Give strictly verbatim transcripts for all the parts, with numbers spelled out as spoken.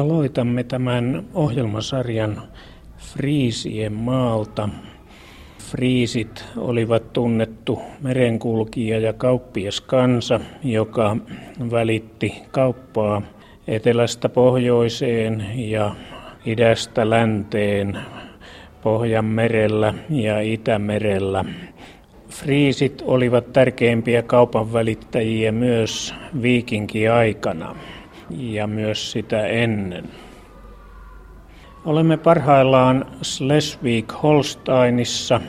Aloitamme tämän ohjelmasarjan friisien maalta. Friisit olivat tunnettu merenkulkija ja kauppiaskansa, joka välitti kauppaa etelästä pohjoiseen ja idästä länteen Pohjanmerellä ja Itämerellä. Friisit olivat tärkeimpiä kaupan välittäjiä myös viikinkiaikana ja myös sitä ennen. Olemme parhaillaan Schleswig-Holsteinissa,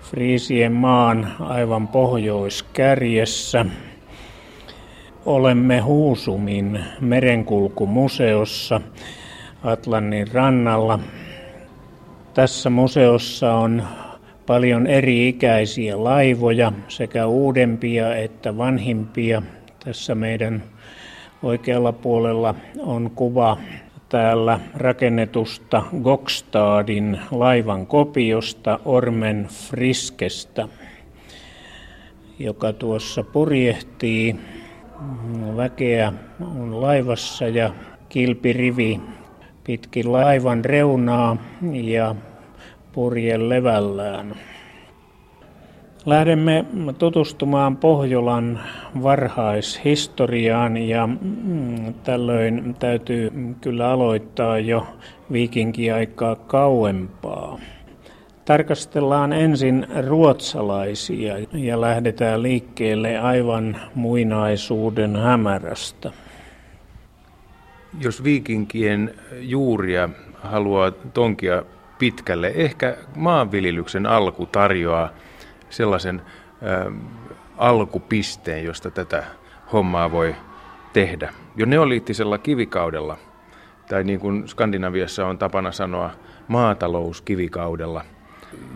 friisien maan aivan pohjoiskärjessä. Olemme Husumin merenkulkumuseossa Atlannin rannalla. Tässä museossa on paljon eri-ikäisiä laivoja, sekä uudempia että vanhimpia. Tässä meidän oikealla puolella on kuva täällä rakennetusta Gokstadin laivan kopiosta Ormen Friskestä, joka tuossa purjehtii. Väkeä on laivassa ja kilpirivi pitkin laivan reunaa ja purje levällään. Lähdemme tutustumaan Pohjolan varhaishistoriaan ja tällöin täytyy kyllä aloittaa jo viikinkiaikaa kauempaa. Tarkastellaan ensin ruotsalaisia ja lähdetään liikkeelle aivan muinaisuuden hämärästä. Jos viikinkien juuria haluaa tonkia pitkälle, ehkä maanviljelyksen alku tarjoaa sellaisen ä, alkupisteen, josta tätä hommaa voi tehdä. Jo neoliittisella kivikaudella, tai niin kuin Skandinaviassa on tapana sanoa, maatalouskivikaudella,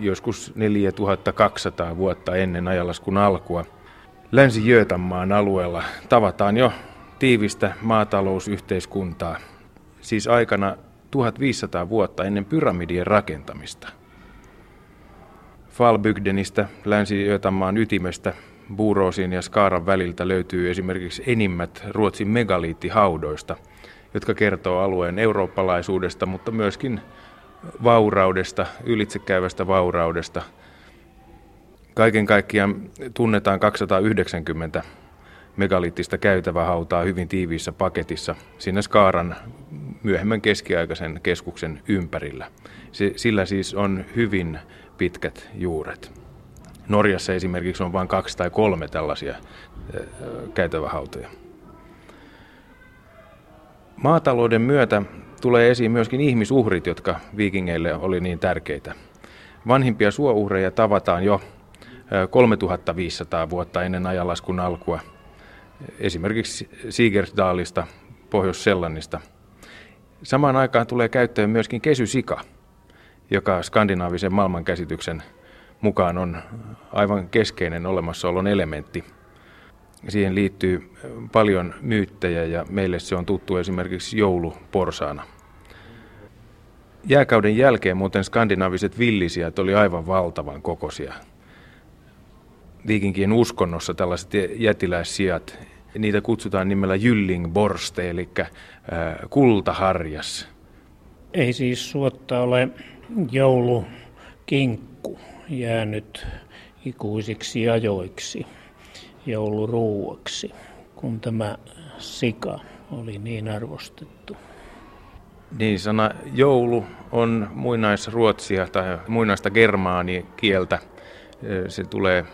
joskus neljätuhattakaksisataa vuotta ennen ajanlaskun alkua, Länsi-Götanmaan alueella tavataan jo tiivistä maatalousyhteiskuntaa, siis aikana tuhatviisisataa vuotta ennen pyramidien rakentamista. Falbygdenistä, Länsi-Götanmaan ytimestä, Buuroosin ja Skaran väliltä löytyy esimerkiksi enimmät Ruotsin megaliittihaudoista, jotka kertoo alueen eurooppalaisuudesta, mutta myöskin vauraudesta, ylitsekäyvästä vauraudesta. Kaiken kaikkiaan tunnetaan kaksisataayhdeksänkymmentä megaliittista käytävähautaa hyvin tiiviissä paketissa siinä Skaran myöhemmän keskiaikaisen keskuksen ympärillä. Se, sillä siis on hyvin pitkät juuret. Norjassa esimerkiksi on vain kaksi tai kolme tällaisia käytävähautoja. Maatalouden myötä tulee esiin myöskin ihmisuhrit, jotka viikingeille oli niin tärkeitä. Vanhimpia suouhreja tavataan jo kolmetuhattaviisisataa vuotta ennen ajanlaskun alkua, esimerkiksi Siegerdalista, Pohjois-Själlandista. Samaan aikaan tulee käyttöön myöskin kesysika, joka skandinaavisen maailmankäsityksen mukaan on aivan keskeinen olemassaolon elementti. Siihen liittyy paljon myyttejä ja meille se on tuttu esimerkiksi jouluporsaana. Jääkauden jälkeen muuten skandinaaviset villisijat oli aivan valtavan kokoisia. Viikinkien uskonnossa tällaiset jätiläissijat, niitä kutsutaan nimellä Jyllingborste, eli kultaharjas. Ei siis suotta ole joulukinkku jäänyt ikuisiksi ajoiksi jouluruuaksi, kun tämä sika oli niin arvostettu. Niin, sana joulu on muinaisruotsia tai muinaista germaanikieltä. Se tulee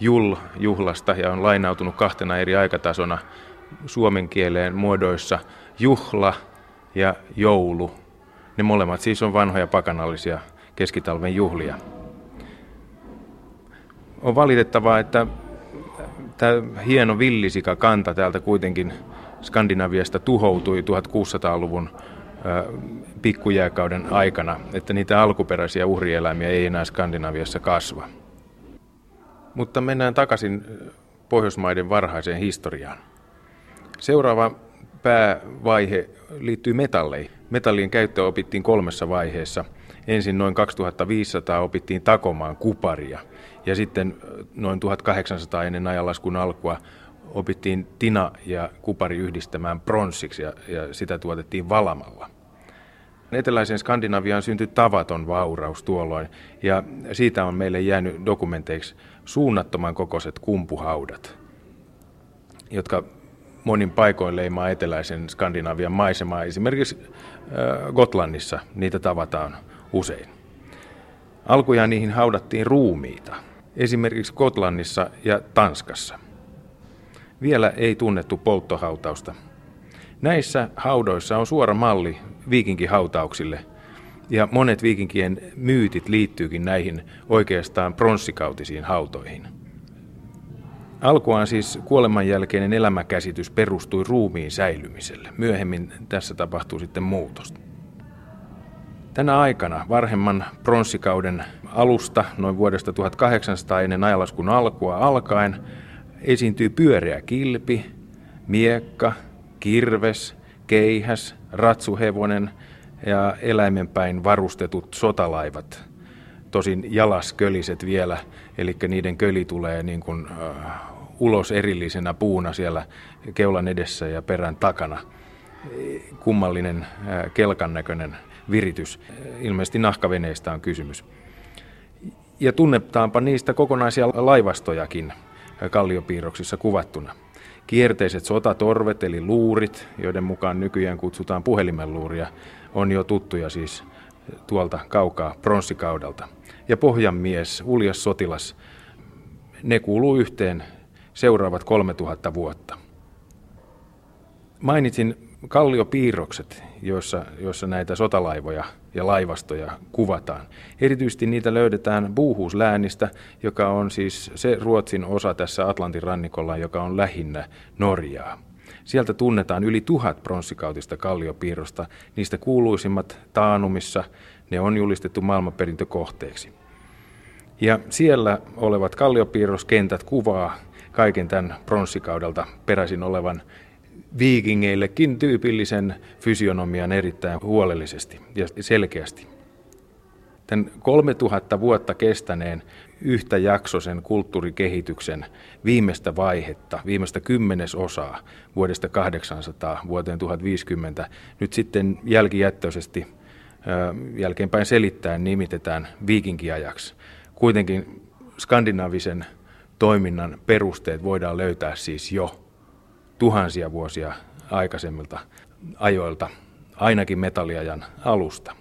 jul-juhlasta ja on lainautunut kahtena eri aikatasona suomen kieleen muodoissa juhla ja joulu. Ne molemmat siis on vanhoja pakanallisia keskitalven juhlia. On valitettavaa, että tämä hieno villisikakanta täältä kuitenkin Skandinaviasta tuhoutui tuhatkuusisataaluvun pikkujääkauden aikana, että niitä alkuperäisiä uhrieläimiä ei enää Skandinaviassa kasva. Mutta mennään takaisin Pohjoismaiden varhaiseen historiaan. Seuraava päävaihe liittyy metalleihin. Metallien käyttö opittiin kolmessa vaiheessa. Ensin noin kaksituhattaviisisataa opittiin takomaan kuparia ja sitten noin tuhatkahdeksansataa ennen ajanlaskun alkua opittiin tina ja kupari yhdistämään pronssiksi ja, ja sitä tuotettiin valamalla. Eteläiseen Skandinaviaan syntyi tavaton vauraus tuolloin ja siitä on meille jäänyt dokumenteiksi suunnattoman kokoiset kumpuhaudat, jotka monin paikoin leimaa eteläisen Skandinavian maisemaa. Esimerkiksi Gotlannissa niitä tavataan usein. Alkujaan niihin haudattiin ruumiita, esimerkiksi Gotlannissa ja Tanskassa. Vielä ei tunnettu polttohautausta. Näissä haudoissa on suora malli viikinkihautauksille, ja monet viikinkien myytit liittyykin näihin oikeastaan pronssikautisiin hautoihin. Alkuaan siis kuolemanjälkeinen elämäkäsitys perustui ruumiin säilymiselle. Myöhemmin tässä tapahtuu sitten muutosta. Tänä aikana varhemman pronssikauden alusta, noin vuodesta tuhatkahdeksansataa ennen ajalaskun alkua alkaen, esiintyy pyöreä kilpi, miekka, kirves, keihäs, ratsuhevonen ja eläimenpäin varustetut sotalaivat. Tosin jalasköliset vielä, eli niiden köli tulee niin kuin, äh, ulos erillisenä puuna siellä keulan edessä ja perän takana. Kummallinen äh, kelkan näköinen viritys. Ilmeisesti nahkaveneistä on kysymys. Ja tunnetaanpa niistä kokonaisia laivastojakin kalliopiirroksissa kuvattuna. Kierteiset sotatorvet eli luurit, joiden mukaan nykyään kutsutaan puhelimenluuria, on jo tuttuja siis tuolta kaukaa pronssikaudelta. Ja pohjanmies, uljas sotilas, ne kuuluu yhteen seuraavat kolmetuhatta vuotta. Mainitsin kalliopiirrokset, joissa, joissa näitä sotalaivoja ja laivastoja kuvataan. Erityisesti niitä löydetään Bohusläänistä, joka on siis se Ruotsin osa tässä Atlantin rannikolla, joka on lähinnä Norjaa. Sieltä tunnetaan yli tuhat pronssikautista kalliopiirrosta. Niistä kuuluisimmat Tanumissa, ne on julistettu maailmanperintökohteeksi. Ja siellä olevat kalliopiirroskentät kuvaa kaiken tämän pronssikaudelta peräisin olevan viikingeillekin tyypillisen fysionomian erittäin huolellisesti ja selkeästi. Tämän kolmetuhatta vuotta kestäneen yhtäjaksoisen kulttuurikehityksen viimeistä vaihetta, viimeistä kymmenesosaa vuodesta kahdeksansataa vuoteen tuhatviisikymmentä, nyt sitten jälkijättöisesti jälkeenpäin selittäen nimitetään viikinkiajaksi. Kuitenkin skandinaavisen toiminnan perusteet voidaan löytää siis jo tuhansia vuosia aikaisemmilta ajoilta, ainakin metalliajan alusta.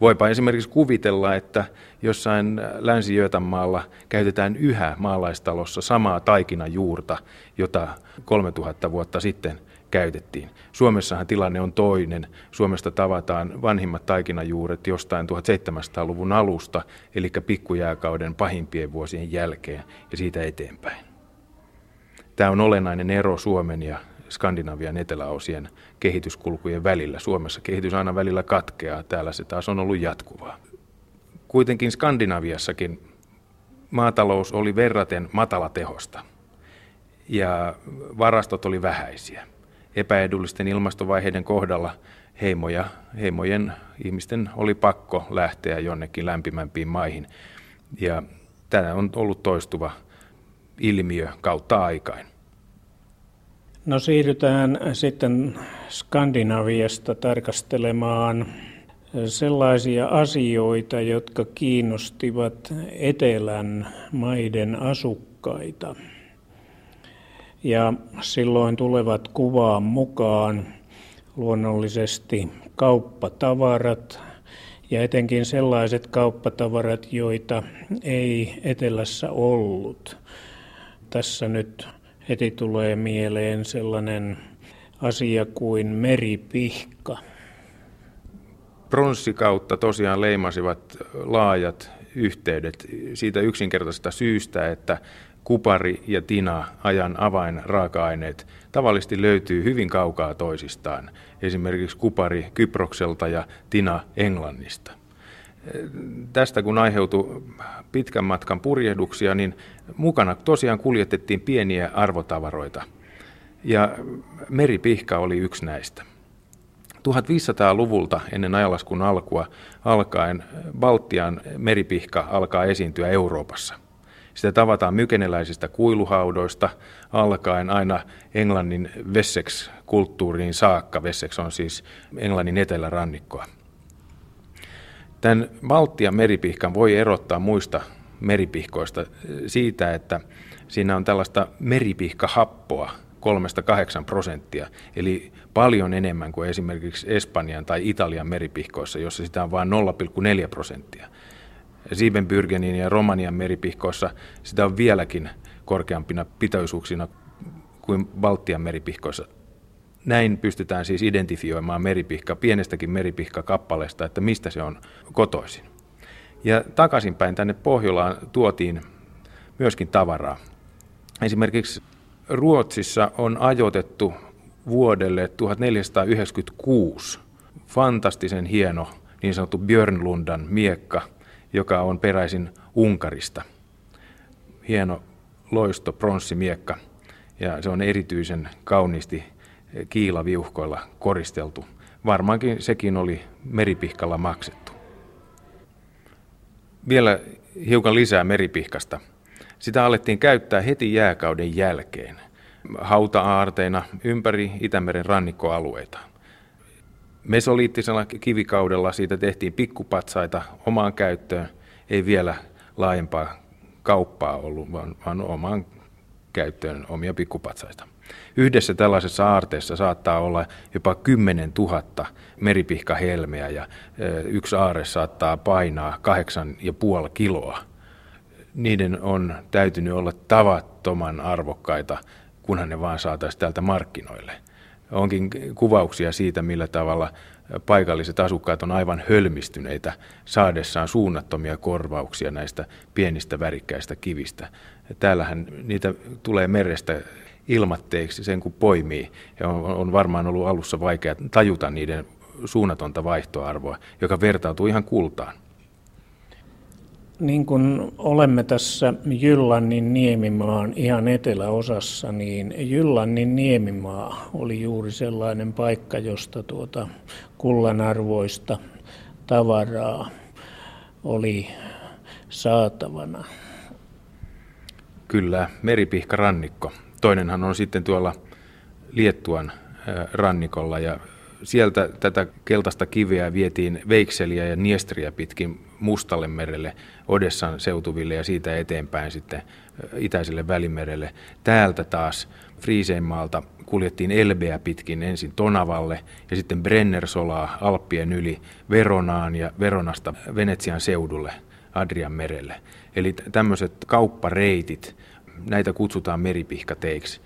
Voipa esimerkiksi kuvitella, että jossain Länsi-Götanmaalla käytetään yhä maalaistalossa samaa taikinajuurta, jota kolmetuhatta vuotta sitten käytettiin. Suomessahan tilanne on toinen. Suomesta tavataan vanhimmat taikinajuuret jostain tuhatseitsemänsataaluvun alusta, eli pikkujääkauden pahimpien vuosien jälkeen ja siitä eteenpäin. Tämä on olennainen ero Suomen ja Skandinavian eteläosien kehityskulkujen välillä. Suomessa kehitys aina välillä katkeaa, täällä se taas on ollut jatkuvaa. Kuitenkin Skandinaviassakin maatalous oli verraten matalatehosta ja varastot oli vähäisiä. Epäedullisten ilmastovaiheiden kohdalla heimoja, heimojen ihmisten oli pakko lähteä jonnekin lämpimämpiin maihin. Ja tämä on ollut toistuva ilmiö kautta aikain. No siirrytään sitten Skandinaviasta tarkastelemaan sellaisia asioita, jotka kiinnostivat etelän maiden asukkaita. Ja silloin tulevat kuvaan mukaan luonnollisesti kauppatavarat ja etenkin sellaiset kauppatavarat, joita ei etelässä ollut. Tässä nyt heti tulee mieleen sellainen asia kuin meripihka. Pronssikautta tosiaan leimasivat laajat yhteydet siitä yksinkertaisesta syystä, että kupari ja tina, ajan avainraaka-aineet, tavallisesti löytyy hyvin kaukaa toisistaan. Esimerkiksi kupari Kyprokselta ja tina Englannista. Tästä kun aiheutui pitkän matkan purjehduksia, niin mukana tosiaan kuljetettiin pieniä arvotavaroita. Ja meripihka oli yksi näistä. tuhatviisisataaluvulta ennen ajalaskun alkua alkaen Baltian meripihka alkaa esiintyä Euroopassa. Sitä tavataan mykeneläisistä kuiluhaudoista alkaen aina Englannin Wessex-kulttuuriin saakka. Wessex on siis Englannin etelärannikkoa. Tämän Baltian meripihkan voi erottaa muista meripihkoista siitä, että siinä on tällaista meripihkahappoa kolmesta kahdeksaan prosenttia, eli paljon enemmän kuin esimerkiksi Espanjan tai Italian meripihkoissa, jossa sitä on vain nolla pilkku neljä prosenttia. Siebenbürgenin ja Romanian meripihkoissa sitä on vieläkin korkeampina pitoisuuksina kuin Baltian meripihkoissa. Näin pystytään siis identifioimaan meripihka pienestäkin meripihkakappaleesta, että mistä se on kotoisin. Ja takaisinpäin tänne Pohjolaan tuotiin myöskin tavaraa. Esimerkiksi Ruotsissa on ajoitettu vuodelle tuhatneljäsataayhdeksänkymmentäkuusi fantastisen hieno niin sanottu Björnlundan miekka, joka on peräisin Unkarista. Hieno loisto pronssimiekka, ja se on erityisen kauniisti kiilaviuhkoilla koristeltu. Varmaankin sekin oli meripihkalla maksettu. Vielä hiukan lisää meripihkasta. Sitä alettiin käyttää heti jääkauden jälkeen hauta-aarteina ympäri Itämeren rannikkoalueita. Mesoliittisella kivikaudella siitä tehtiin pikkupatsaita omaan käyttöön. Ei vielä laajempaa kauppaa ollut, vaan, vaan omaan käyttöön omia pikkupatsaita. Yhdessä tällaisessa aarteessa saattaa olla jopa kymmenen tuhatta meripihkahelmeä ja yksi aarre saattaa painaa kahdeksan pilkku viisi kiloa. Niiden on täytynyt olla tavattoman arvokkaita, kunhan ne vaan saataisiin täältä markkinoille. Onkin kuvauksia siitä, millä tavalla paikalliset asukkaat on aivan hölmistyneitä saadessaan suunnattomia korvauksia näistä pienistä värikkäistä kivistä. Täällähän niitä tulee merestä ilmatteiksi sen kun poimii, ja on varmaan ollut alussa vaikea tajuta niiden suunnatonta vaihtoarvoa, joka vertautuu ihan kultaan. Niin kuin olemme tässä Jyllannin niemimaan ihan eteläosassa, niin Jyllannin niemimaa oli juuri sellainen paikka, josta tuota kullanarvoista tavaraa oli saatavana. Kyllä, meripihkarannikko. Toinenhan on sitten tuolla Liettuan rannikolla, ja sieltä tätä keltaista kiveä vietiin Veikseliä ja Niestriä pitkin Mustalle merelle, Odessan seutuville ja siitä eteenpäin sitten Itäiselle Välimerelle. Täältä taas Friiseinmaalta kuljettiin Elbeä pitkin ensin Tonavalle ja sitten Brennersolaa Alppien yli Veronaan ja Veronasta Venetsian seudulle Adrian merelle. Eli tämmöiset kauppareitit, näitä kutsutaan meripihkateiksi.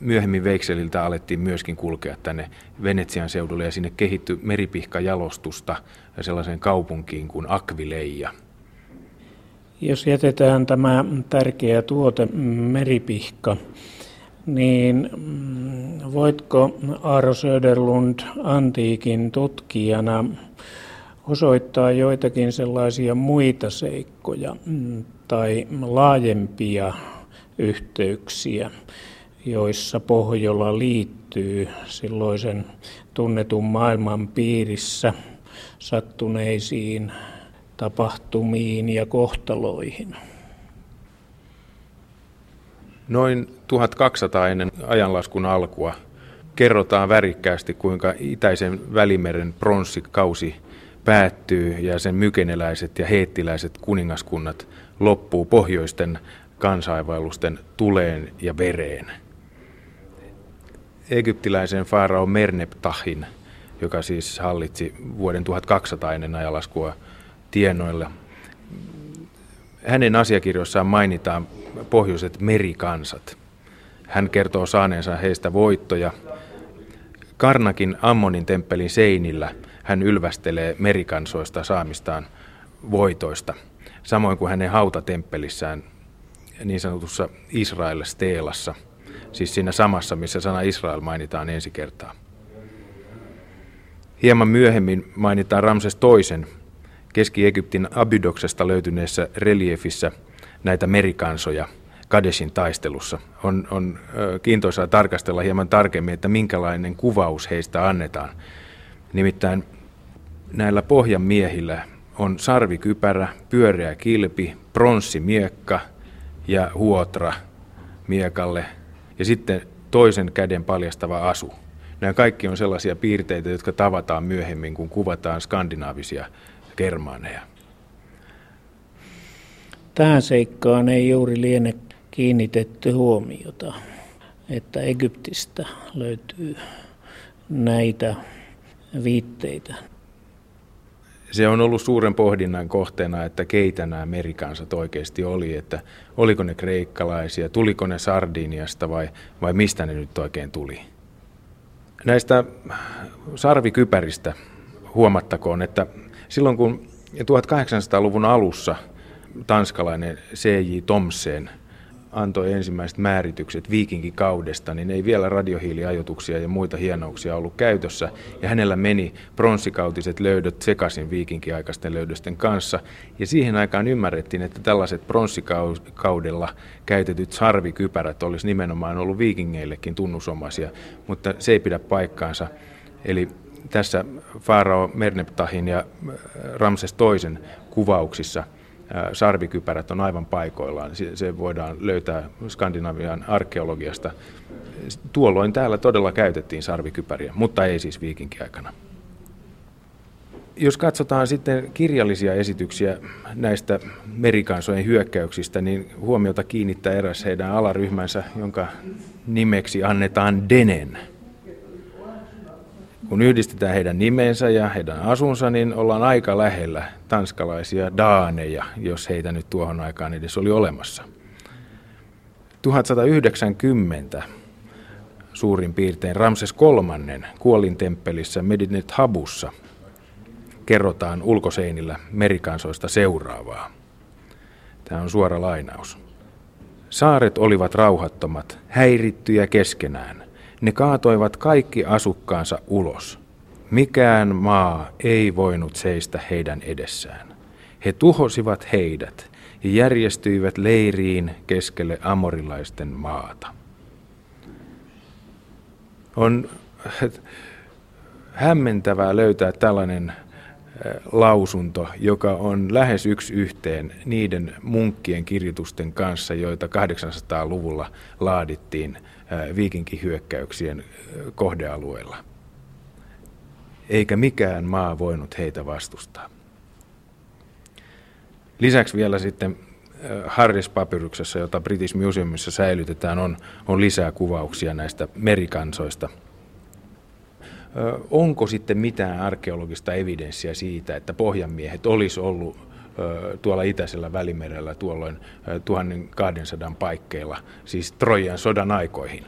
Myöhemmin Veikseliltä alettiin myöskin kulkea tänne Venetsian seudulle ja sinne kehittyi meripihkajalostusta sellaiseen kaupunkiin kuin Akvileja. Jos jätetään tämä tärkeä tuote meripihka, niin voitko Aaro Söderlund antiikin tutkijana osoittaa joitakin sellaisia muita seikkoja tai laajempia yhteyksiä, joissa Pohjola liittyy silloisen tunnetun maailman piirissä sattuneisiin tapahtumiin ja kohtaloihin? Noin tuhatkaksisataa ennen ajanlaskun alkua kerrotaan värikkäästi, kuinka Itäisen Välimeren pronssikausi päättyy ja sen mykeneläiset ja heettiläiset kuningaskunnat loppuu pohjoisten kansainvaellusten tuleen ja vereen. Egyptiläisen faarao Merneptahin, joka siis hallitsi vuoden tuhatkaksisataa ennen ajalaskua tienoilla. Hänen asiakirjoissaan mainitaan pohjoiset merikansat. Hän kertoo saaneensa heistä voittoja. Karnakin Ammonin temppelin seinillä hän ylvästelee merikansoista saamistaan voitoista, samoin kuin hänen hautatemppelissään niin sanotussa Israel-steelassa. Siis siinä samassa, missä sana Israel mainitaan ensi kertaa. Hieman myöhemmin mainitaan Ramses toisen Keski-Egyptin Abydoksesta löytyneessä reliefissä näitä merikansoja Kadeshin taistelussa. On, on kiintoisaa tarkastella hieman tarkemmin, että minkälainen kuvaus heistä annetaan. Nimittäin näillä pohjan miehillä on sarvikypärä, pyöreä kilpi, pronssimiekka, ja huotra miekalle ja sitten toisen käden paljastava asu. Nämä kaikki on sellaisia piirteitä, jotka tavataan myöhemmin, kun kuvataan skandinaavisia germaaneja. Tähän seikkaan ei juuri liene kiinnitetty huomiota, että Egyptistä löytyy näitä viitteitä. Se on ollut suuren pohdinnan kohteena, että keitä nämä merikansat oikeasti oli, että oliko ne kreikkalaisia, tuliko ne Sardiniasta vai, vai mistä ne nyt oikein tuli. Näistä sarvikypäristä huomattakoon, että silloin kun tuhatkahdeksansataaluvun alussa tanskalainen C J Thomsen antoi ensimmäiset määritykset viikinkikaudesta, niin ei vielä radiohiiliajoituksia ja muita hienouksia ollut käytössä, ja hänellä meni pronssikautiset löydöt sekaisin viikinkiaikaisten löydösten kanssa, ja siihen aikaan ymmärrettiin, että tällaiset pronssikaudella käytetyt sarvikypärät olisi nimenomaan ollut viikingeillekin tunnusomaisia, mutta se ei pidä paikkaansa. Eli tässä faarao Merneptahin ja Ramses toisen kuvauksissa sarvikypärät on aivan paikoillaan. Se voidaan löytää Skandinavian arkeologiasta. Tuolloin täällä todella käytettiin sarvikypäriä, mutta ei siis viikinkiaikana. Jos katsotaan sitten kirjallisia esityksiä näistä merikansojen hyökkäyksistä, niin huomiota kiinnittää eräs heidän alaryhmänsä, jonka nimeksi annetaan Denen. Kun yhdistetään heidän nimensä ja heidän asunsa, niin ollaan aika lähellä tanskalaisia daaneja, jos heitä nyt tuohon aikaan edes oli olemassa. tuhatsatayhdeksänkymmentä suurin piirtein Ramses kolmannen kuolintemppelissä Medinet Habussa kerrotaan ulkoseinillä merikansoista seuraavaa. Tämä on suora lainaus. Saaret olivat rauhattomat, häirittyjä keskenään. Ne kaatoivat kaikki asukkaansa ulos. Mikään maa ei voinut seistä heidän edessään. He tuhosivat heidät ja järjestyivät leiriin keskelle amorilaisten maata. On hämmentävää löytää tällainen lausunto, joka on lähes yksi yhteen niiden munkkien kirjoitusten kanssa, joita kahdeksansataaluvulla laadittiin viikinkihyökkäyksien kohdealueella. Eikä mikään maa voinut heitä vastustaa. Lisäksi vielä sitten Harris-papyruksessa, jota British Museumissa säilytetään, on, on lisää kuvauksia näistä merikansoista. Onko sitten mitään arkeologista evidenssiä siitä, että pohjanmiehet olisi ollut tuolla itäisellä Välimerellä tuolloin tuhatkaksisataa paikkeilla, siis Trojan sodan aikoihin?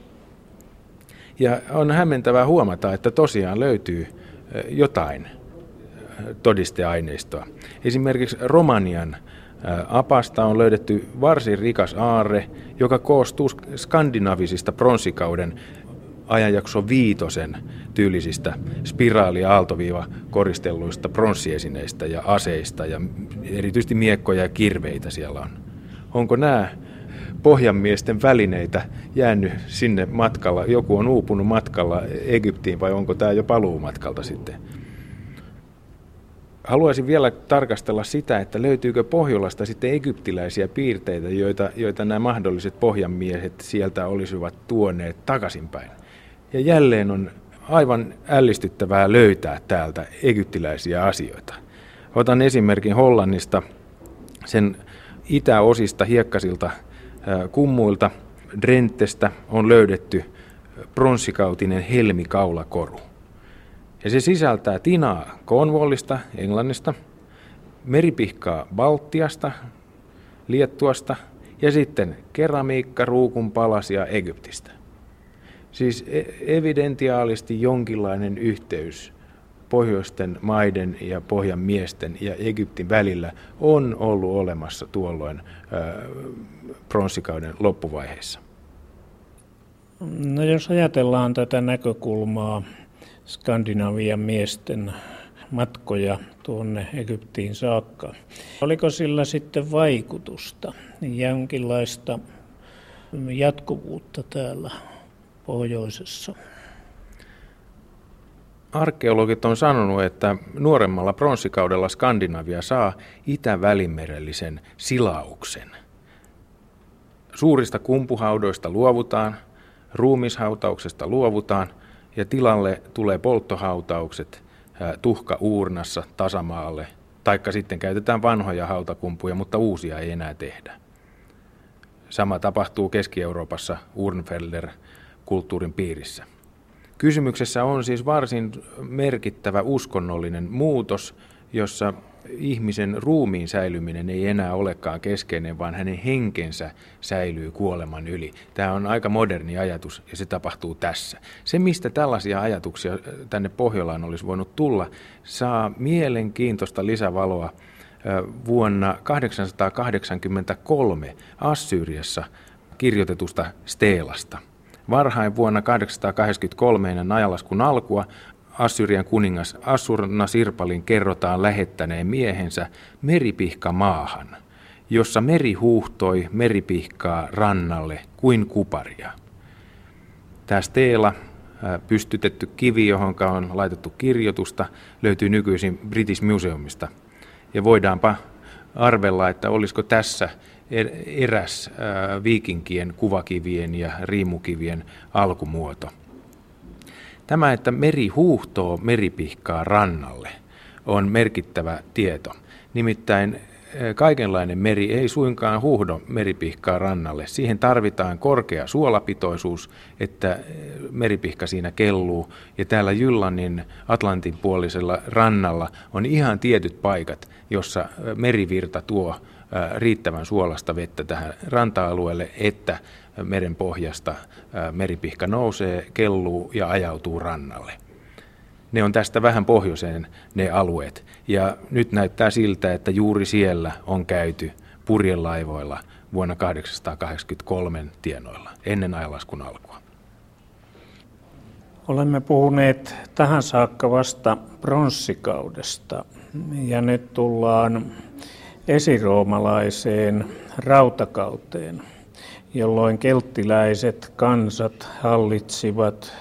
Ja on hämmentävää huomata, että tosiaan löytyy jotain todisteaineistoa. Esimerkiksi Romanian apasta on löydetty varsin rikas aarre, joka koostuu skandinaavisista pronssikauden ajanjakso viitosen tyylisistä spiraali- ja aaltoviivakoristelluista pronssiesineistä ja aseista ja erityisesti miekkoja ja kirveitä siellä on. Onko nämä pohjanmiesten välineitä jäänyt sinne matkalla? Joku on uupunut matkalla Egyptiin vai onko tämä jo paluumatkalta sitten? Haluaisin vielä tarkastella sitä, että löytyykö Pohjolasta sitten egyptiläisiä piirteitä, joita, joita nämä mahdolliset pohjanmiehet sieltä olisivat tuoneet takaisinpäin. Ja jälleen on aivan ällistyttävää löytää täältä egyptiläisiä asioita. Otan esimerkin Hollannista, sen itäosista hiekkasilta kummuilta, Drentestä on löydetty pronssikautinen helmikaulakoru. Ja se sisältää tinaa Cornwallista, Englannista, meripihkaa Baltiasta, Liettuasta ja sitten keramiikka, ruukunpalasia Egyptistä. Siis evidentiaalisti jonkinlainen yhteys pohjoisten maiden ja pohjan miesten ja Egyptin välillä on ollut olemassa tuolloin pronssikauden loppuvaiheessa. No jos ajatellaan tätä näkökulmaa Skandinavian miesten matkoja tuonne Egyptiin saakka, oliko sillä sitten vaikutusta, jonkinlaista jatkuvuutta täällä pohjoisessa? Arkeologit on sanonut, että nuoremmalla pronssikaudella Skandinavia saa itävälimerellisen silauksen. Suurista kumpuhaudoista luovutaan, ruumishautauksesta luovutaan ja tilalle tulee polttohautaukset tuhkauurnassa tasamaalle, taikka sitten käytetään vanhoja hautakumpuja, mutta uusia ei enää tehdä. Sama tapahtuu Keski-Euroopassa Urnfelder-kulttuurin piirissä. Kysymyksessä on siis varsin merkittävä uskonnollinen muutos, jossa ihmisen ruumiin säilyminen ei enää olekaan keskeinen, vaan hänen henkensä säilyy kuoleman yli. Tämä on aika moderni ajatus ja se tapahtuu tässä. Se, mistä tällaisia ajatuksia tänne Pohjolaan olisi voinut tulla, saa mielenkiintoista lisävaloa vuonna kahdeksansataakahdeksankymmentäkolme Assyriassa kirjoitetusta steelasta. Varhain vuonna kahdeksansataakahdeksankymmentäkolme ennen ajanlaskun alkua Assyrian kuningas Assur-Nasirpalin kerrotaan lähettäneen miehensä meripihkamaahan, jossa meri huuhtoi meripihkaa rannalle kuin kuparia. Tämä steela, pystytetty kivi, johon on laitettu kirjoitusta, löytyy nykyisin British Museumista. Ja voidaanpa arvella, että olisiko tässä eräs viikinkien kuvakivien ja riimukivien alkumuoto. Tämä, että meri huuhtoo meripihkaa rannalle, on merkittävä tieto. Nimittäin kaikenlainen meri ei suinkaan huuhdo meripihkaa rannalle. Siihen tarvitaan korkea suolapitoisuus, että meripihka siinä kelluu. Ja täällä Jyllannin Atlantin puolisella rannalla on ihan tietyt paikat, jossa merivirta tuo riittävän suolasta vettä tähän ranta-alueelle, että meren pohjasta meripihka nousee, kelluu ja ajautuu rannalle. Ne on tästä vähän pohjoiseen ne alueet. Ja nyt näyttää siltä, että juuri siellä on käyty purjelaivoilla vuonna kahdeksansataakahdeksankymmentäkolme tienoilla ennen ajanlaskun alkua. Olemme puhuneet tähän saakka vasta pronssikaudesta ja nyt tullaan esiroomalaiseen rautakauteen, jolloin kelttiläiset kansat hallitsivat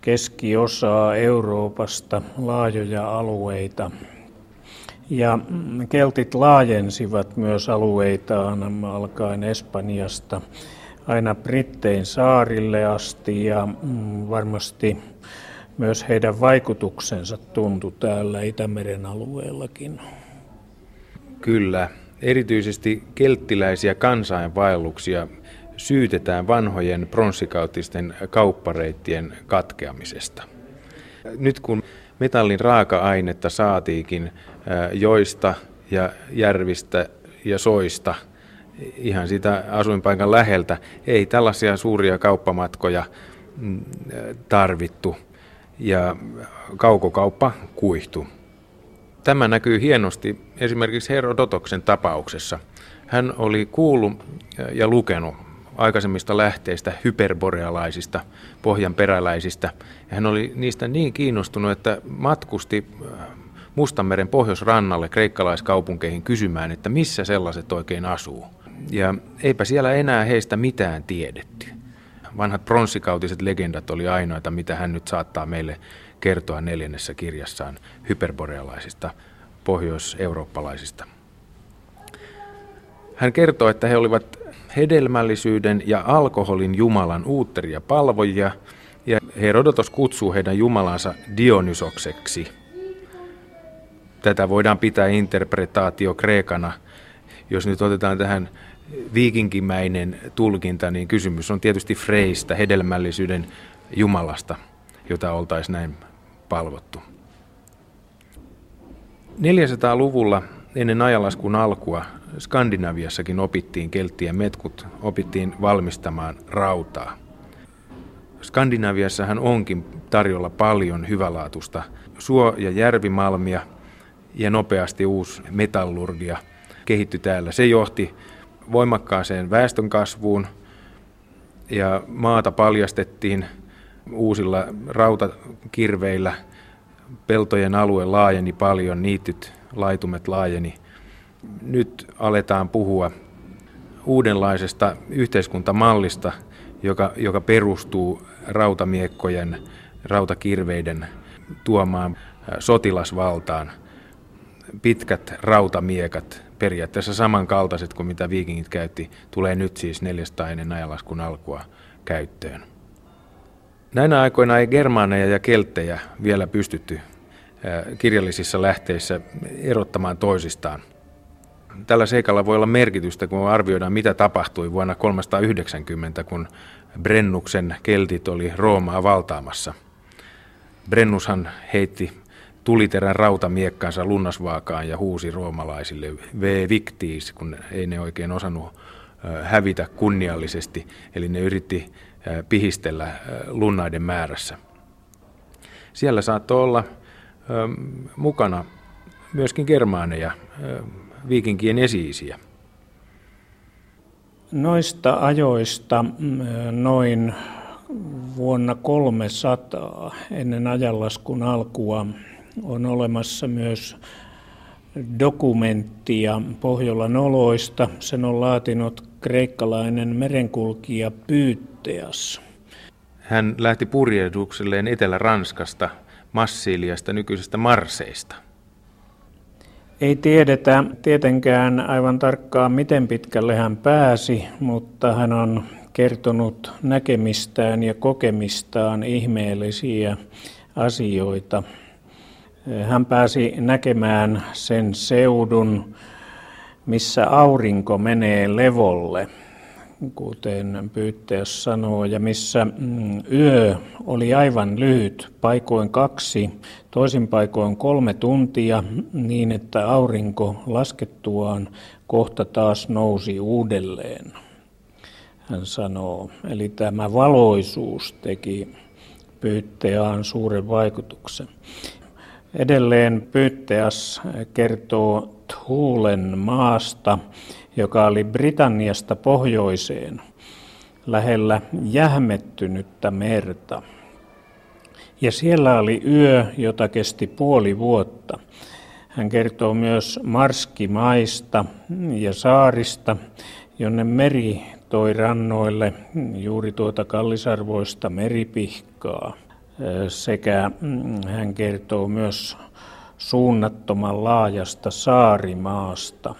keskiosaa Euroopasta laajoja alueita. Ja keltit laajensivat myös alueitaan alkaen Espanjasta aina Brittein saarille asti ja varmasti myös heidän vaikutuksensa tuntui täällä Itämeren alueellakin. Kyllä, erityisesti kelttiläisiä kansainvaelluksia syytetään vanhojen pronssikautisten kauppareittien katkeamisesta. Nyt kun metallin raaka-ainetta saatiikin joista ja järvistä ja soista, ihan sitä asuinpaikan läheltä, ei tällaisia suuria kauppamatkoja tarvittu ja kaukokauppa kuihtui. Tämä näkyy hienosti esimerkiksi Herodotoksen tapauksessa. Hän oli kuullut ja lukenut aikaisemmista lähteistä hyperborealaisista, pohjanperäläisistä. Hän oli niistä niin kiinnostunut, että matkusti Mustanmeren pohjoisrannalle kreikkalaiskaupunkeihin kysymään, että missä sellaiset oikein asuu. Ja eipä siellä enää heistä mitään tiedetty. Vanhat pronssikautiset legendat oli ainoita, mitä hän nyt saattaa meille kertoa neljännessä kirjassaan hyperborealaisista, pohjois-eurooppalaisista. Hän kertoo, että he olivat hedelmällisyyden ja alkoholin jumalan uutteria palvojia, ja Herodotos kutsuu heidän jumalansa Dionysokseksi. Tätä voidaan pitää interpretaatio kreekana. Jos nyt otetaan tähän viikinkimäinen tulkinta, niin kysymys on tietysti Freistä, hedelmällisyyden jumalasta, jota oltaisiin näin palvottu. neljäsataaluvulla ennen ajanlaskun alkua Skandinaviassakin opittiin kelttien metkut, opittiin valmistamaan rautaa. Skandinaviassahan onkin tarjolla paljon hyvälaatusta suo- ja järvimalmia ja nopeasti uusi metallurgia kehittyi täällä. Se johti voimakkaaseen väestönkasvuun ja maata paljastettiin uusilla rautakirveillä, peltojen alue laajeni paljon, niityt, laitumet laajeni. Nyt aletaan puhua uudenlaisesta yhteiskuntamallista, joka, joka perustuu rautamiekkojen, rautakirveiden tuomaan sotilasvaltaan. Pitkät rautamiekat periaatteessa samankaltaiset kuin mitä viikingit käytti, tulee nyt siis neljäsataa ennen ajalaskun alkua käyttöön. Näinä aikoina ei germaaneja ja kelttejä vielä pystytty kirjallisissa lähteissä erottamaan toisistaan. Tällä seikalla voi olla merkitystä, kun arvioidaan, mitä tapahtui vuonna kolmesataayhdeksänkymmentä, kun Brennuksen keltit oli Roomaa valtaamassa. Brennushan heitti tuliterän rautamiekkansa lunnasvaakaan ja huusi roomalaisille ve victis, kun ei ne oikein osannut hävitä kunniallisesti, eli ne yritti pihistellä lunnaiden määrässä. Siellä saattoi olla mukana myöskin germaaneja, viikinkien esi-isiä. Noista ajoista noin vuonna kolmesataa ennen ajanlaskun alkua on olemassa myös dokumenttia Pohjolan oloista. Sen on laatinut kreikkalainen merenkulkija Pytheas. Hän lähti purjehdukselleen Etelä-Ranskasta, Massiiliasta, nykyisestä Marseista. Ei tiedetä tietenkään aivan tarkkaan, miten pitkälle hän pääsi, mutta hän on kertonut näkemistään ja kokemistaan ihmeellisiä asioita. Hän pääsi näkemään sen seudun, missä aurinko menee levolle, kuten Pytheas sanoo, ja missä yö oli aivan lyhyt, paikoin kaksi, toisin paikoin kolme tuntia, niin että aurinko laskettuaan kohta taas nousi uudelleen, hän sanoo. Eli tämä valoisuus teki Pytheaan suuren vaikutuksen. Edelleen Pytheas kertoo Thulen maasta, joka oli Britanniasta pohjoiseen, lähellä jähmettynyttä merta. Ja siellä oli yö, jota kesti puoli vuotta. Hän kertoo myös marskimaista ja saarista, jonne meri toi rannoille juuri tuota kallisarvoista meripihkaa. Sekä hän kertoo myös suunnattoman laajasta saarimaasta,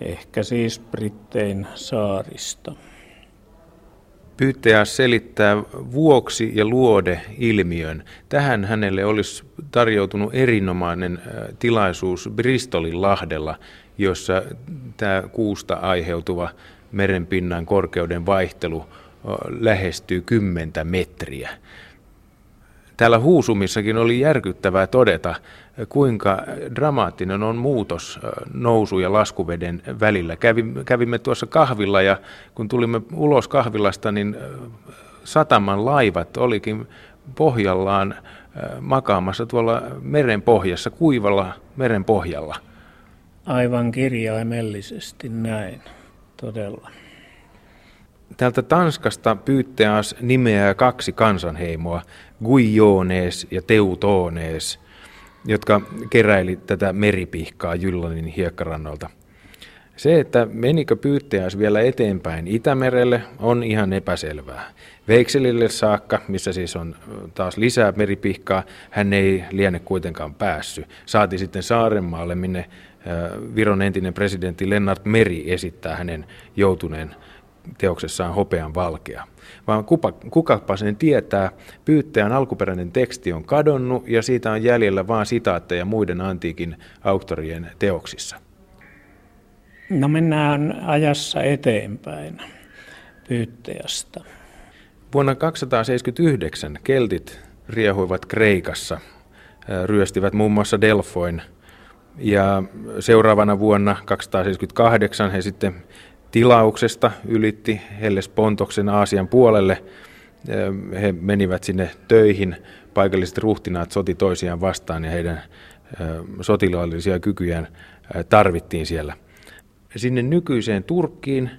ehkä siis Brittein saarista. Pytheas selittää vuoksi- ja luode-ilmiön. Tähän hänelle olisi tarjoutunut erinomainen tilaisuus Bristolin lahdella, jossa tämä kuusta aiheutuva merenpinnan korkeuden vaihtelu lähestyy kymmentä metriä. Täällä Husumissakin oli järkyttävää todeta, kuinka dramaattinen on muutos nousu- ja laskuveden välillä. Kävimme tuossa kahvilla ja kun tulimme ulos kahvilasta, niin sataman laivat olikin pohjallaan makaamassa tuolla meren pohjassa, kuivalla meren pohjalla. Aivan kirjaimellisesti näin, todella. Täältä Tanskasta Pytheas nimeää kaksi kansanheimoa, Guiones ja Teutones, jotka keräili tätä meripihkaa Jyllandin hiekkarannolta. Se, että menikö Pytheas vielä eteenpäin Itämerelle, on ihan epäselvää. Veikselille saakka, missä siis on taas lisää meripihkaa, hän ei liene kuitenkaan päässyt. Saati sitten Saarenmaalle, minne Viron entinen presidentti Lennart Meri esittää hänen joutuneen teoksessaan Hopean valkea. Vaan kuka, kukapa sen tietää, Pythean alkuperäinen teksti on kadonnut ja siitä on jäljellä vain sitaatteja muiden antiikin auktorien teoksissa. No mennään ajassa eteenpäin Pytheasta. Vuonna kaksisataaseitsemänkymmentäyhdeksän keltit riehuivat Kreikassa, ryöstivät muun muassa Delfoin ja seuraavana vuonna kaksisataaseitsemänkymmentäkahdeksan he sitten tilauksesta ylitti Hellespontoksen Aasian puolelle. He menivät sinne töihin. Paikalliset ruhtinaat soti toisiaan vastaan ja heidän sotilaallisia kykyjään tarvittiin siellä. Sinne nykyiseen Turkkiin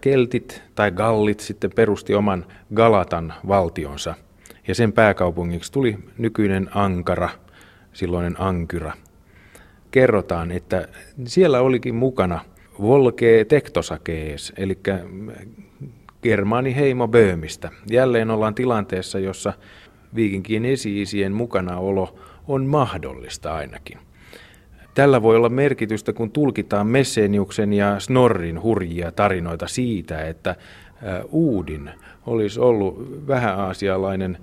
keltit tai gallit sitten perusti oman Galatan valtionsa. Ja sen pääkaupungiksi tuli nykyinen Ankara, silloinen Ankyra. Kerrotaan, että siellä olikin mukana Volkee Tektosakees, eli germaaniheimo Böömistä. Jälleen ollaan tilanteessa, jossa viikinkien esi-isien mukanaolo on mahdollista ainakin. Tällä voi olla merkitystä, kun tulkitaan Messeniuksen ja Snorrin hurjia tarinoita siitä, että Uudin olisi ollut vähäaasialainen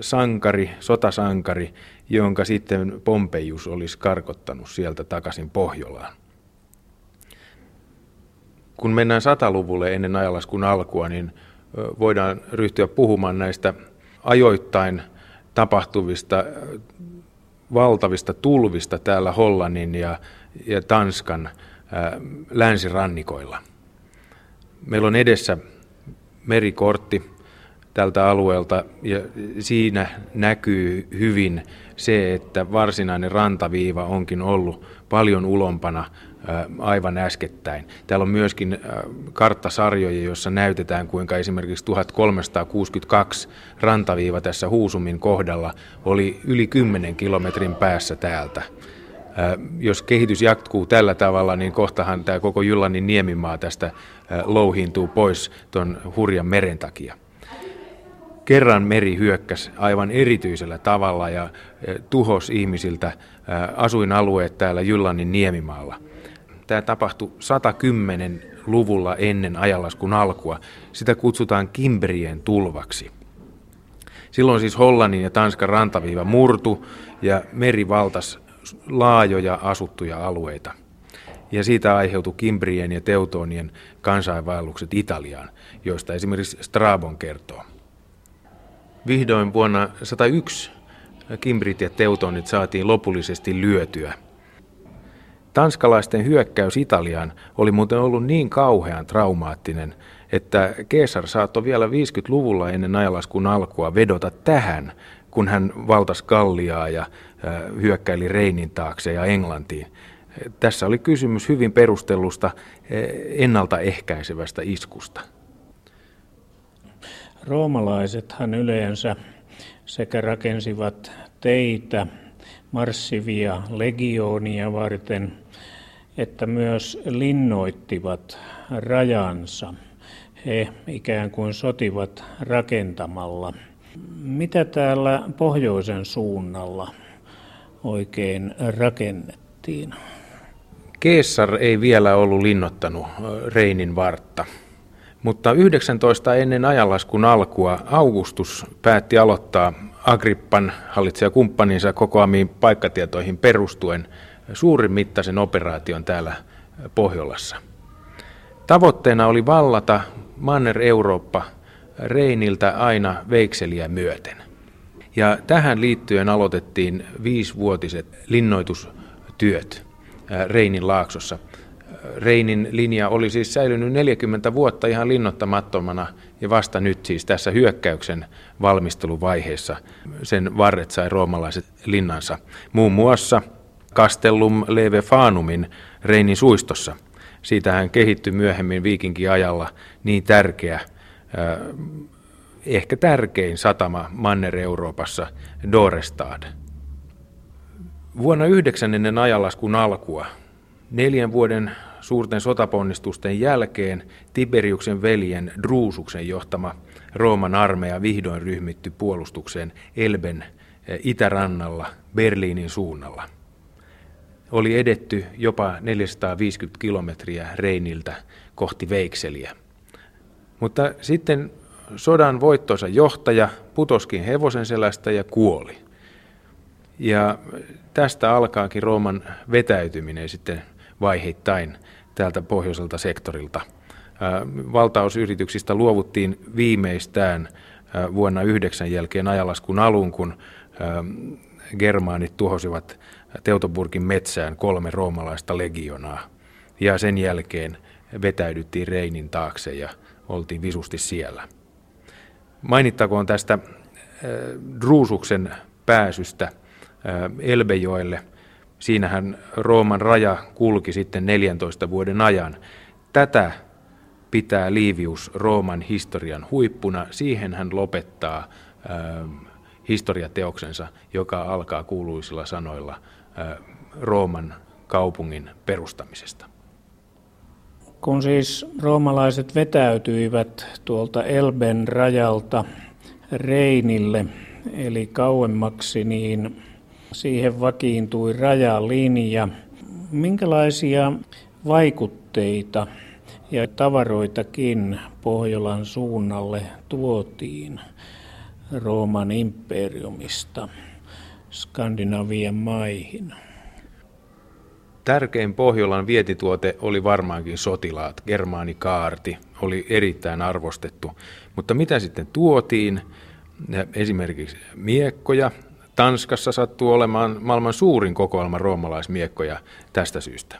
sankari, sotasankari, jonka sitten Pompeius olisi karkottanut sieltä takaisin Pohjolaan. Kun mennään sataluvulle ennen ajalaskun alkua, niin voidaan ryhtyä puhumaan näistä ajoittain tapahtuvista valtavista tulvista täällä Hollannin ja, ja Tanskan ää, länsirannikoilla. Meillä on edessä merikortti tältä alueelta ja siinä näkyy hyvin se, että varsinainen rantaviiva onkin ollut paljon ulompana ää, aivan äskettäin. Täällä on myöskin ää, karttasarjoja, joissa näytetään, kuinka esimerkiksi tuhatkolmesataakuusikymmentäkaksi rantaviiva tässä Husumin kohdalla oli yli kymmenen kilometrin päässä täältä. Jos kehitys jatkuu tällä tavalla, niin kohtahan tämä koko Jyllannin niemimaa tästä louhiintuu pois tuon hurjan meren takia. Kerran meri hyökkäsi aivan erityisellä tavalla ja tuhosi ihmisiltä asuinalueet täällä Jyllannin niemimaalla. Tämä tapahtui satakymmenen luvulla ennen ajanlaskun alkua. Sitä kutsutaan Kimbrien tulvaksi. Silloin siis Hollannin ja Tanskan rantaviiva murtu ja meri valtasi laajoja asuttuja alueita. Ja siitä aiheutui Kimbrien ja Teutonien kansainvaellukset Italiaan, joista esimerkiksi Strabon kertoo. Vihdoin vuonna sata yksi Kimbrit ja Teutonit saatiin lopullisesti lyötyä. Tanskalaisten hyökkäys Italiaan oli muuten ollut niin kauhean traumaattinen, että keisari saattoi vielä viisikymmentäluvulla ennen ajalaskun alkua vedota tähän, kun hän valtasi Galliaa ja hyökkäili Reinin taakse ja Englantiin. Tässä oli kysymys hyvin perustellusta ennaltaehkäisevästä iskusta. Roomalaisethan yleensä sekä rakensivat teitä marssivia legioonia varten, että myös linnoittivat rajansa. He ikään kuin sotivat rakentamalla. Mitä täällä pohjoisen suunnalla oikein rakennettiin? Keesar ei vielä ollut linnoittanut Reinin vartta, mutta yhdeksäntoista ennen ajanlaskun alkua Augustus päätti aloittaa Agrippan hallitsijakumppaninsa kokoamiin paikkatietoihin perustuen suurin mittaisen operaation täällä Pohjolassa. Tavoitteena oli vallata Manner-Eurooppa Reiniltä aina Veikseliä myöten. Ja tähän liittyen aloitettiin viisivuotiset linnoitustyöt Reinin laaksossa. Reinin linja oli siis säilynyt neljäkymmentä vuotta ihan linnoittamattomana ja vasta nyt siis tässä hyökkäyksen valmisteluvaiheessa sen varret sai roomalaiset linnansa. Muun muassa Castellum Levefanumin Reinin suistossa. Siitähän kehittyi myöhemmin viikinkiajalla niin tärkeä ehkä tärkein satama Manner-Euroopassa, Dorestad. Vuonna yhdeksän ennen ajanlaskun alkua, neljän vuoden suurten sotaponnistusten jälkeen, Tiberiuksen veljen Druusuksen johtama Rooman armeija vihdoin ryhmitty puolustukseen Elben itärannalla Berliinin suunnalla. Oli edetty jopa neljäsataaviisikymmentä kilometriä Reiniltä kohti Veikseliä. Mutta sitten sodan voittoisa johtaja putoskin hevosen selästä ja kuoli. Ja tästä alkaakin Rooman vetäytyminen sitten vaiheittain täältä pohjoiselta sektorilta. Valtausyrityksistä luovuttiin viimeistään vuonna yhdeksän jälkeen ajalaskun alun, kun germaanit tuhosivat Teutoburgin metsään kolme roomalaista legionaa. Ja sen jälkeen vetäydyttiin Reinin taakse ja oltiin visusti siellä. Mainittakoon tästä äh, Druusuksen pääsystä äh, Elbejoelle. Siinähän Rooman raja kulki sitten neljäntoista vuoden ajan. Tätä pitää Livius Rooman historian huippuna. Siihen hän lopettaa äh, historiateoksensa, joka alkaa kuuluisilla sanoilla äh, Rooman kaupungin perustamisesta. Kun siis roomalaiset vetäytyivät tuolta Elben rajalta Reinille, eli kauemmaksi, niin siihen vakiintui rajalinja. Minkälaisia vaikutteita ja tavaroitakin Pohjolan suunnalle tuotiin Rooman imperiumista Skandinavian maihin? Tärkein Pohjolan vietituote oli varmaankin sotilaat. Germaanikaarti oli erittäin arvostettu. Mutta mitä sitten tuotiin? Esimerkiksi miekkoja. Tanskassa sattuu olemaan maailman suurin kokoelma roomalaismiekkoja tästä syystä.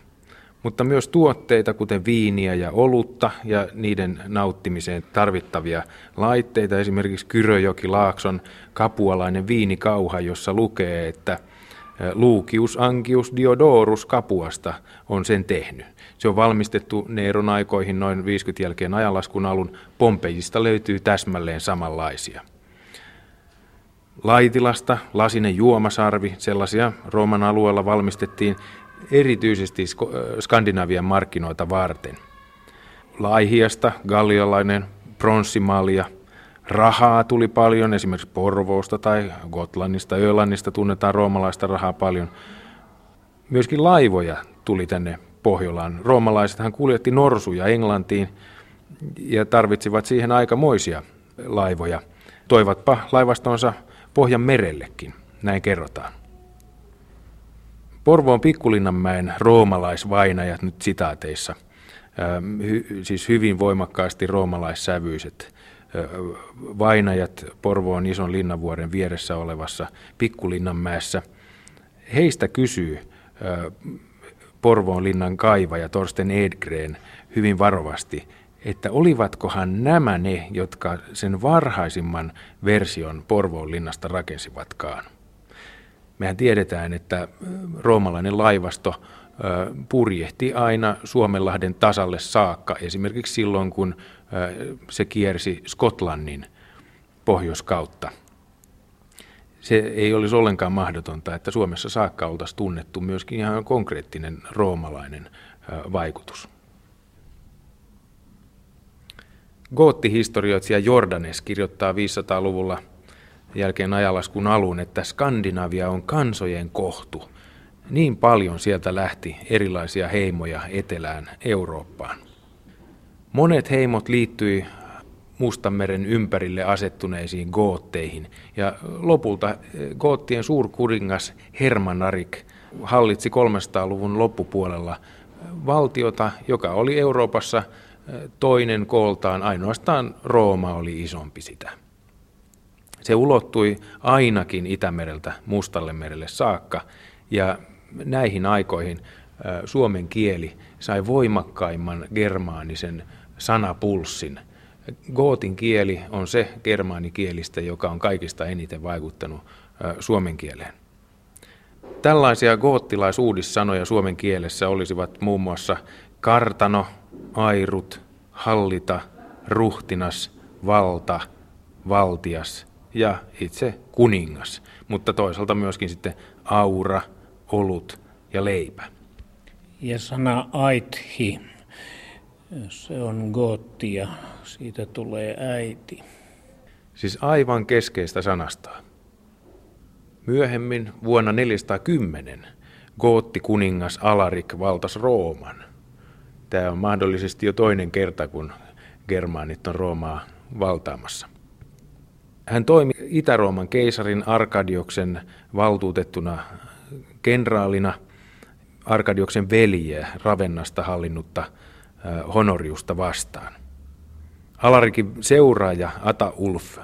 Mutta myös tuotteita, kuten viiniä ja olutta ja niiden nauttimiseen tarvittavia laitteita. Esimerkiksi Kyröjoki-Laakson kapualainen viinikauha, jossa lukee, että Lucius Angius Diodorus Kapuasta on sen tehnyt. Se on valmistettu Neeron aikoihin noin viisikymmentä jälkeen ajanlaskun alun. Pompejista löytyy täsmälleen samanlaisia. Laitilasta lasinen juomasarvi, sellaisia Rooman alueella valmistettiin erityisesti Skandinavian markkinoita varten. Laihiasta gallialainen pronssimalja. Rahaa tuli paljon, esimerkiksi Porvoosta tai Gotlannista, Ölannista tunnetaan roomalaista rahaa paljon. Myöskin laivoja tuli tänne Pohjolaan. Roomalaisethan kuljetti norsuja Englantiin ja tarvitsivat siihen aikamoisia laivoja. Toivatpa laivastonsa Pohjan merellekin, näin kerrotaan. Porvoon Pikkulinnanmäen roomalaisvainajat nyt sitaateissa, hy, siis hyvin voimakkaasti roomalaissävyiset vainajat Porvoon ison Linnanvuoren vieressä olevassa Pikkulinnanmäessä. Heistä kysyy Porvoon linnan kaivaja Torsten Edgren hyvin varovasti, että olivatkohan nämä ne, jotka sen varhaisimman version Porvoon linnasta rakensivatkaan. Mehän tiedetään, että roomalainen laivasto purjehti aina Suomenlahden tasalle saakka, esimerkiksi silloin, kun se kiersi Skotlannin pohjoiskautta. Se ei olisi ollenkaan mahdotonta, että Suomessa saakka oltaisiin tunnettu myöskin ihan konkreettinen roomalainen vaikutus. Goottihistorioitsija Jordanes kirjoittaa viidennelläsadalla luvulla jälkeen ajanlaskun alun, että Skandinavia on kansojen kohtu. Niin paljon sieltä lähti erilaisia heimoja etelään Eurooppaan. Monet heimot liittyi Mustanmeren ympärille asettuneisiin gootteihin, ja lopulta goottien suurkuningas Hermannarik hallitsi kolmensadan luvun loppupuolella valtiota, joka oli Euroopassa toinen kooltaan, ainoastaan Rooma oli isompi sitä. Se ulottui ainakin Itämereltä Mustalle merelle saakka, ja näihin aikoihin suomen kieli sai voimakkaimman germaanisen sanapulssin. Gootin kieli on se germaanikielistä, joka on kaikista eniten vaikuttanut suomen kieleen. Tällaisia goottilaisuudissanoja suomen kielessä olisivat muun muassa kartano, airut, hallita, ruhtinas, valta, valtias ja itse kuningas, mutta toisaalta myöskin sitten aura, olut ja leipä. Ja sana aitthi, se on goottia, siitä tulee äiti. Siis aivan keskeistä sanastaa. Myöhemmin vuonna neljäsataakymmenen gootti kuningas Alarik valtasi Rooman. Tämä on mahdollisesti jo toinen kerta, kun germaanit on Roomaa valtaamassa. Hän toimi Itä-Rooman keisarin Arkadioksen valtuutettuna kenraalina, Arkadioksen veljeä Ravennasta hallinnutta Honoriusta vastaan. Alarikin seuraaja Ataulf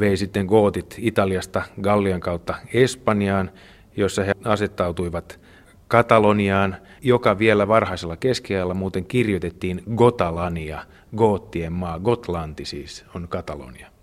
vei sitten gootit Italiasta Gallian kautta Espanjaan, jossa he asettautuivat Kataloniaan, joka vielä varhaisella keskiajalla muuten kirjoitettiin Gotalania, goottien maa, Gotlanti siis on Katalonia.